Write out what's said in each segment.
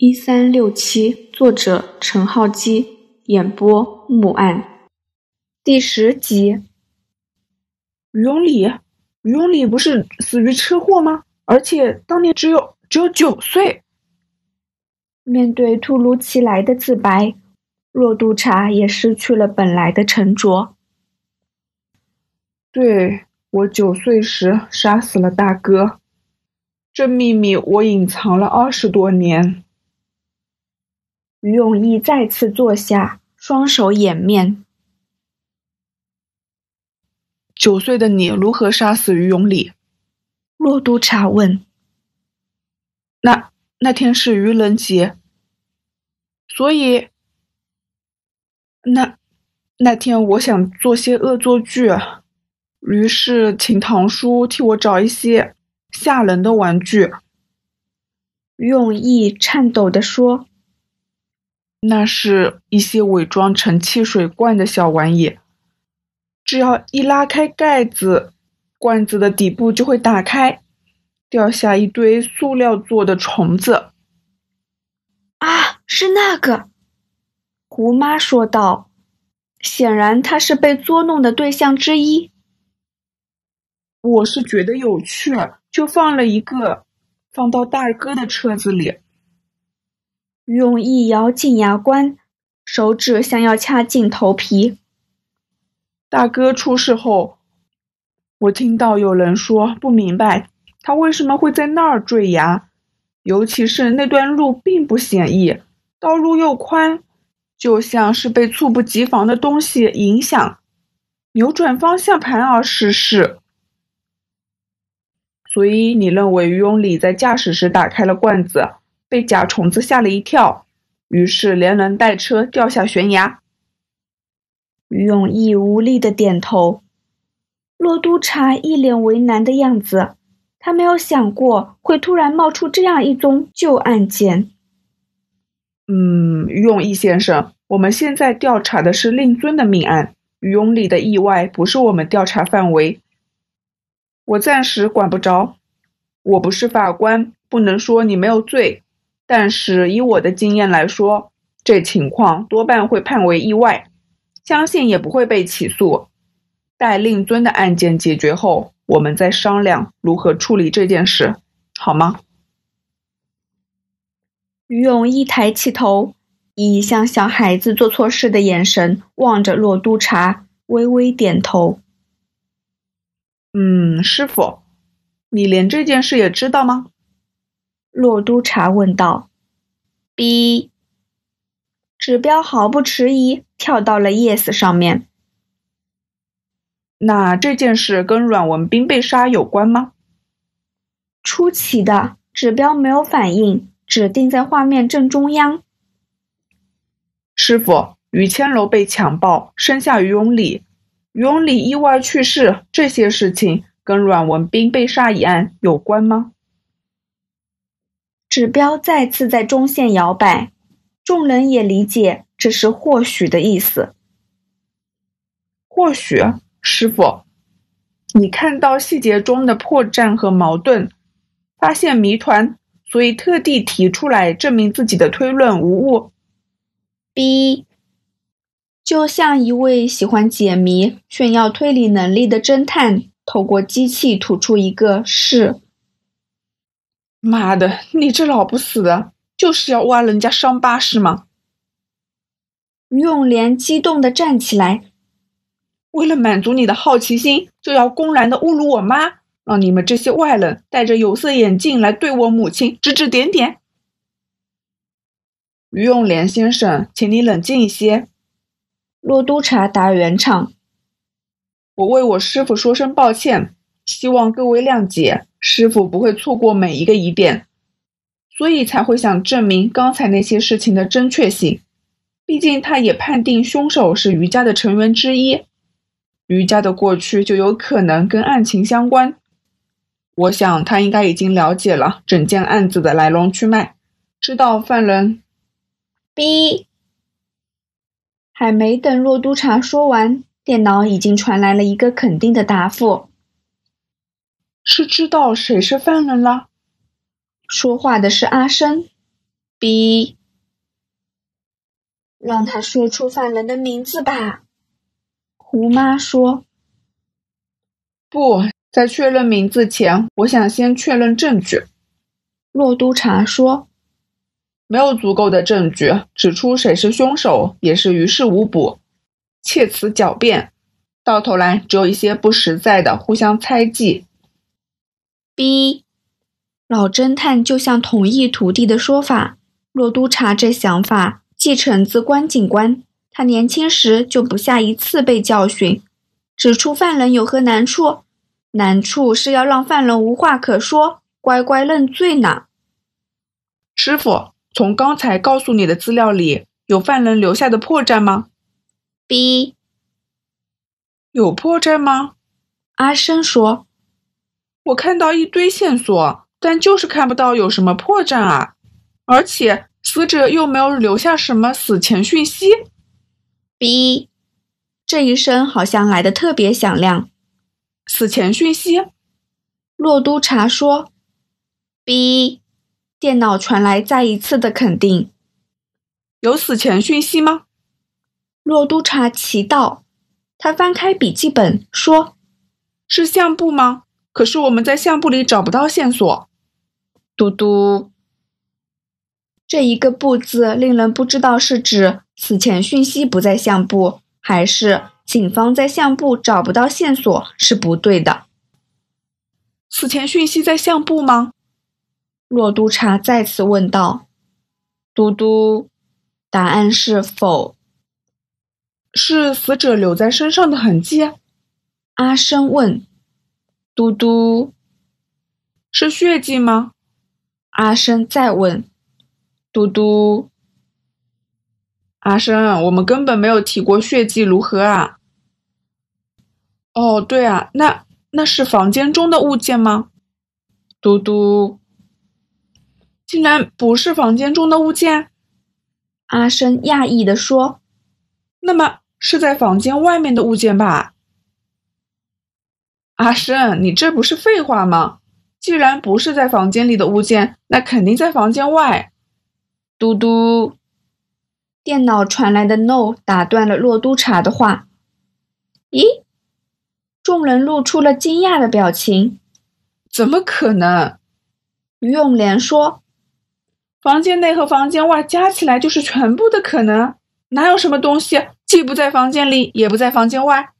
1367，作者陈浩基，演播木岸。第10集。于永礼不是死于车祸吗？而且当年只有9岁。面对突如其来的自白，若督察也失去了本来的沉着。对，我9岁时杀死了大哥，这秘密我隐藏了20多年。于永义再次坐下，双手掩面。9岁的你如何杀死于永礼？若督察问。那天是愚人节，所以那天我想做些恶作剧，于是请堂叔替我找一些吓人的玩具。于永义颤抖地说，那是一些伪装成汽水罐的小玩意，只要一拉开盖子，罐子的底部就会打开，掉下一堆塑料做的虫子。啊，是那个，胡妈说道，显然她是被捉弄的对象之一。我是觉得有趣，就放了一个，放到大哥的车子里。于永义咬紧牙关，手指像要掐进头皮。大哥出事后，我听到有人说不明白他为什么会在那儿坠崖，尤其是那段路并不显易，道路又宽，就像是被猝不及防的东西影响，扭转方向盘而失事。所以你认为于永礼在驾驶时打开了罐子，被甲虫子吓了一跳，于是连人带车掉下悬崖。于永义无力地点头。洛督察一脸为难的样子，他没有想过会突然冒出这样一宗旧案件。于永义先生，我们现在调查的是令尊的命案，于永礼的意外不是我们调查范围。我暂时管不着，我不是法官，不能说你没有罪，但是以我的经验来说，这情况多半会判为意外，相信也不会被起诉。待令尊的案件解决后，我们再商量如何处理这件事，好吗？于永义抬起头，以像小孩子做错事的眼神望着洛督察，微微点头。师傅，你连这件事也知道吗？洛督察问道。B， 指标毫不迟疑跳到了 yes 上面。那这件事跟阮文斌被杀有关吗？出奇的，指标没有反应，指定在画面正中央。师傅，于千楼被强暴，生下于永礼意外去世，这些事情跟阮文斌被杀一案有关吗？指标再次在中线摇摆，众人也理解这是或许的意思。或许，师傅，你看到细节中的破绽和矛盾，发现谜团，所以特地提出来证明自己的推论无误。B，就像一位喜欢解谜、炫耀推理能力的侦探，透过机器吐出一个是。妈的，你这老不死的，就是要挖人家伤疤是吗？于永莲激动地站起来，为了满足你的好奇心，就要公然地侮辱我妈，让你们这些外人戴着有色眼镜来对我母亲指指点点。于永莲先生，请你冷静一些。洛督察答圆场，我为我师父说声抱歉，希望各位谅解，师父不会错过每一个疑点，所以才会想证明刚才那些事情的正确性，毕竟他也判定凶手是于家的成员之一，于家的过去就有可能跟案情相关，我想他应该已经了解了整件案子的来龙去脉，知道犯人。B，还没等洛督察说完，电脑已经传来了一个肯定的答复。是知道谁是犯人了？说话的是阿生。B， 让他说出犯人的名字吧。胡妈说，不，在确认名字前，我想先确认证据。骆督察说，没有足够的证据指出谁是凶手也是于事无补，借此狡辩，到头来只有一些不实在的互相猜忌。B， 老侦探就像同意徒弟的说法，骆督察这想法继承自关警官，他年轻时就不下一次被教训，指出犯人有何难处，难处是要让犯人无话可说，乖乖认罪呢。师傅，从刚才告诉你的资料里，有犯人留下的破绽吗？ B， 有破绽吗？阿生说，我看到一堆线索，但就是看不到有什么破绽啊，而且死者又没有留下什么死前讯息。 B， 这一声好像来得特别响亮。死前讯息？骆督察说。 B， 电脑传来再一次的肯定。有死前讯息吗？骆督察奇道，他翻开笔记本说，是相簿吗？可是我们在相簿里找不到线索。嘟嘟，这一个不字令人不知道是指死前讯息不在相簿，还是警方在相簿找不到线索是不对的。死前讯息在相簿吗？骆督察再次问道。嘟嘟，答案是否。是死者留在身上的痕迹？阿生问。嘟嘟，是血迹吗？阿生再问。嘟嘟，阿生，我们根本没有提过血迹如何啊？哦，对啊，那是房间中的物件吗？嘟嘟，竟然不是房间中的物件？阿生讶异地说，那么是在房间外面的物件吧？阿生，你这不是废话吗？既然不是在房间里的物件，那肯定在房间外。嘟嘟，电脑传来的 no 打断了骆督察的话。咦？众人露出了惊讶的表情。怎么可能？于永莲说，房间内和房间外加起来就是全部的可能，哪有什么东西既不在房间里也不在房间外？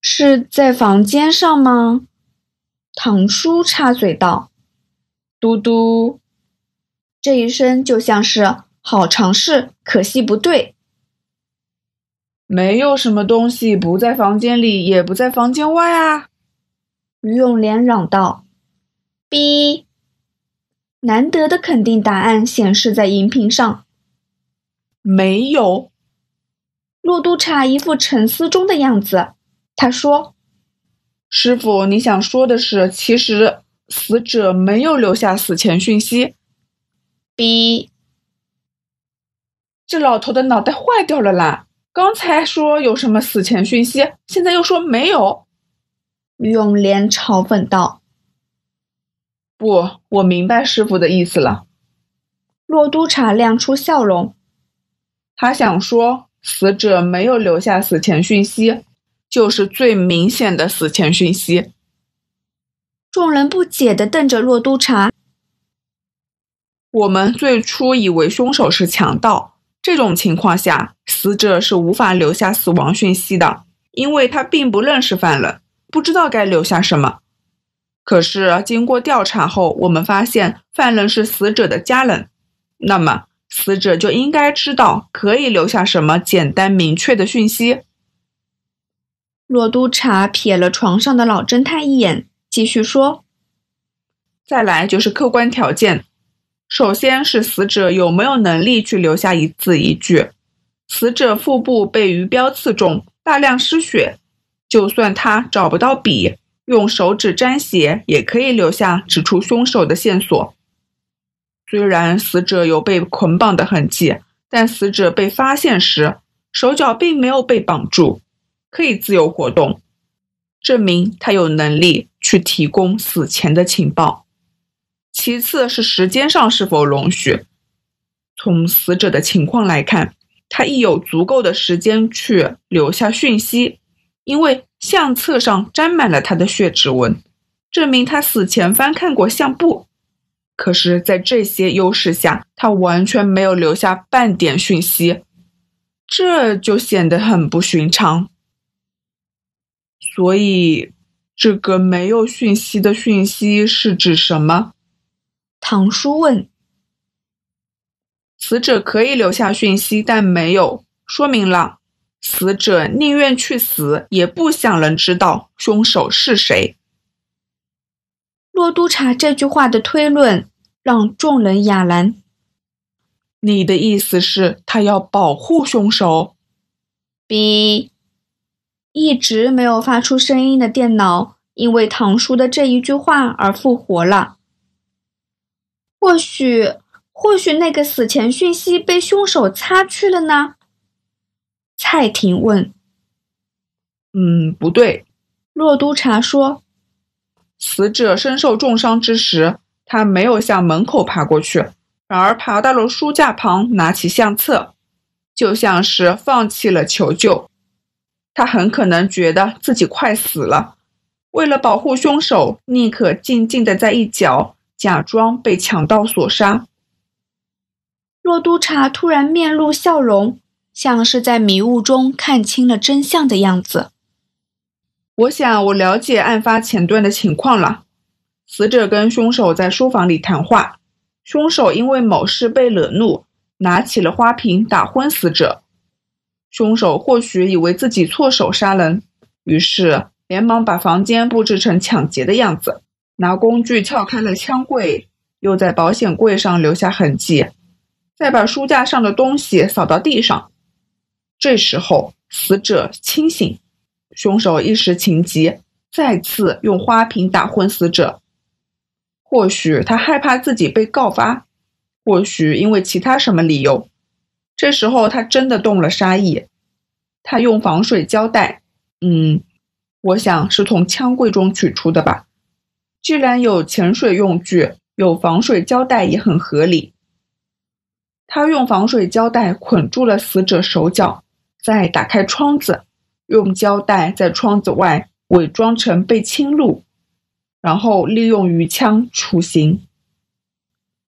是在房间上吗？唐叔插嘴道。嘟嘟，这一声就像是好尝试，可惜不对。没有什么东西不在房间里也不在房间外啊！于永莲嚷道。B， 难得的肯定答案显示在荧屏上。没有。骆督察一副沉思中的样子。他说，师傅，你想说的是其实死者没有留下死前讯息。 B， 这老头的脑袋坏掉了啦，刚才说有什么死前讯息，现在又说没有。于永莲嘲讽道。不，我明白师傅的意思了。骆督察亮出笑容，他想说死者没有留下死前讯息就是最明显的死前讯息。众人不解地瞪着骆督察。我们最初以为凶手是强盗，这种情况下死者是无法留下死亡讯息的，因为他并不认识犯人，不知道该留下什么。可是经过调查后，我们发现犯人是死者的家人，那么死者就应该知道可以留下什么简单明确的讯息。骆督察瞥了床上的老侦探一眼，继续说，再来就是客观条件，首先是死者有没有能力去留下一字一句。死者腹部被鱼镖刺中，大量失血，就算他找不到笔，用手指沾血也可以留下指出凶手的线索。虽然死者有被捆绑的痕迹，但死者被发现时手脚并没有被绑住，可以自由活动，证明他有能力去提供死前的情报。其次是时间上是否容许。从死者的情况来看，他亦有足够的时间去留下讯息，因为相册上沾满了他的血指纹，证明他死前翻看过相簿。可是在这些优势下，他完全没有留下半点讯息，这就显得很不寻常。所以这个没有讯息的讯息是指什么？唐叔问。死者可以留下讯息，但没有，说明了死者宁愿去死，也不想人知道凶手是谁。骆督察这句话的推论让众人哑然。你的意思是他要保护凶手？哔。一直没有发出声音的电脑因为唐叔的这一句话而复活了。或许那个死前讯息被凶手擦去了呢？蔡婷问。不对，骆督察说，死者身受重伤之时，他没有向门口爬过去，反而爬到了书架旁拿起相册，就像是放弃了求救。他很可能觉得自己快死了，为了保护凶手，宁可静静的在一角假装被强盗所杀。骆督察突然面露笑容，像是在迷雾中看清了真相的样子。我想我了解案发前段的情况了。死者跟凶手在书房里谈话，凶手因为某事被惹怒，拿起了花瓶打昏死者。凶手或许以为自己错手杀人，于是连忙把房间布置成抢劫的样子，拿工具撬开了枪柜，又在保险柜上留下痕迹，再把书架上的东西扫到地上。这时候死者清醒，凶手一时情急，再次用花瓶打昏死者。或许他害怕自己被告发，或许因为其他什么理由，这时候他真的动了杀意。他用防水胶带，我想是从枪柜中取出的吧。既然有潜水用具，有防水胶带也很合理。他用防水胶带捆住了死者手脚，再打开窗子，用胶带在窗子外伪装成被侵入，然后利用鱼枪处刑。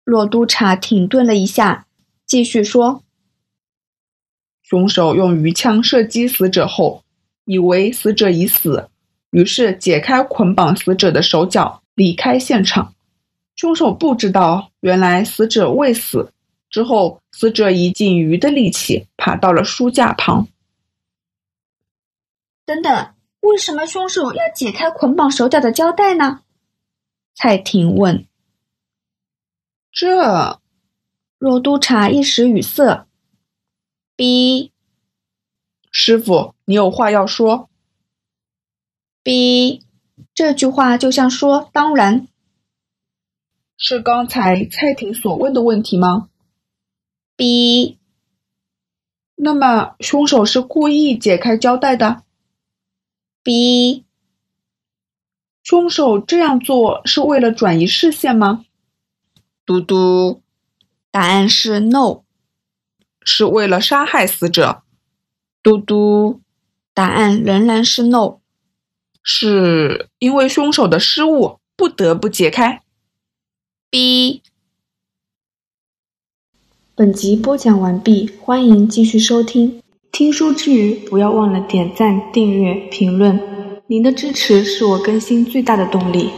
骆督察停顿了一下，继续说，凶手用鱼枪射击死者后，以为死者已死，于是解开捆绑死者的手脚离开现场。凶手不知道原来死者未死，之后死者以仅余的力气爬到了书架旁。等等，为什么凶手要解开捆绑手脚的胶带呢？蔡婷问。这……骆督察一时语塞。哔。师傅，你有话要说？哔。这句话就像说当然。是刚才蔡婷所问的问题吗？B。 那么凶手是故意解开胶带的？ B。 凶手这样做是为了转移视线吗？嘟嘟。答案是 no。 是为了杀害死者？嘟嘟。答案仍然是 no。 是因为凶手的失误不得不解开？ B。本集播讲完毕，欢迎继续收听。听书之余，不要忘了点赞、订阅、评论，您的支持是我更新最大的动力。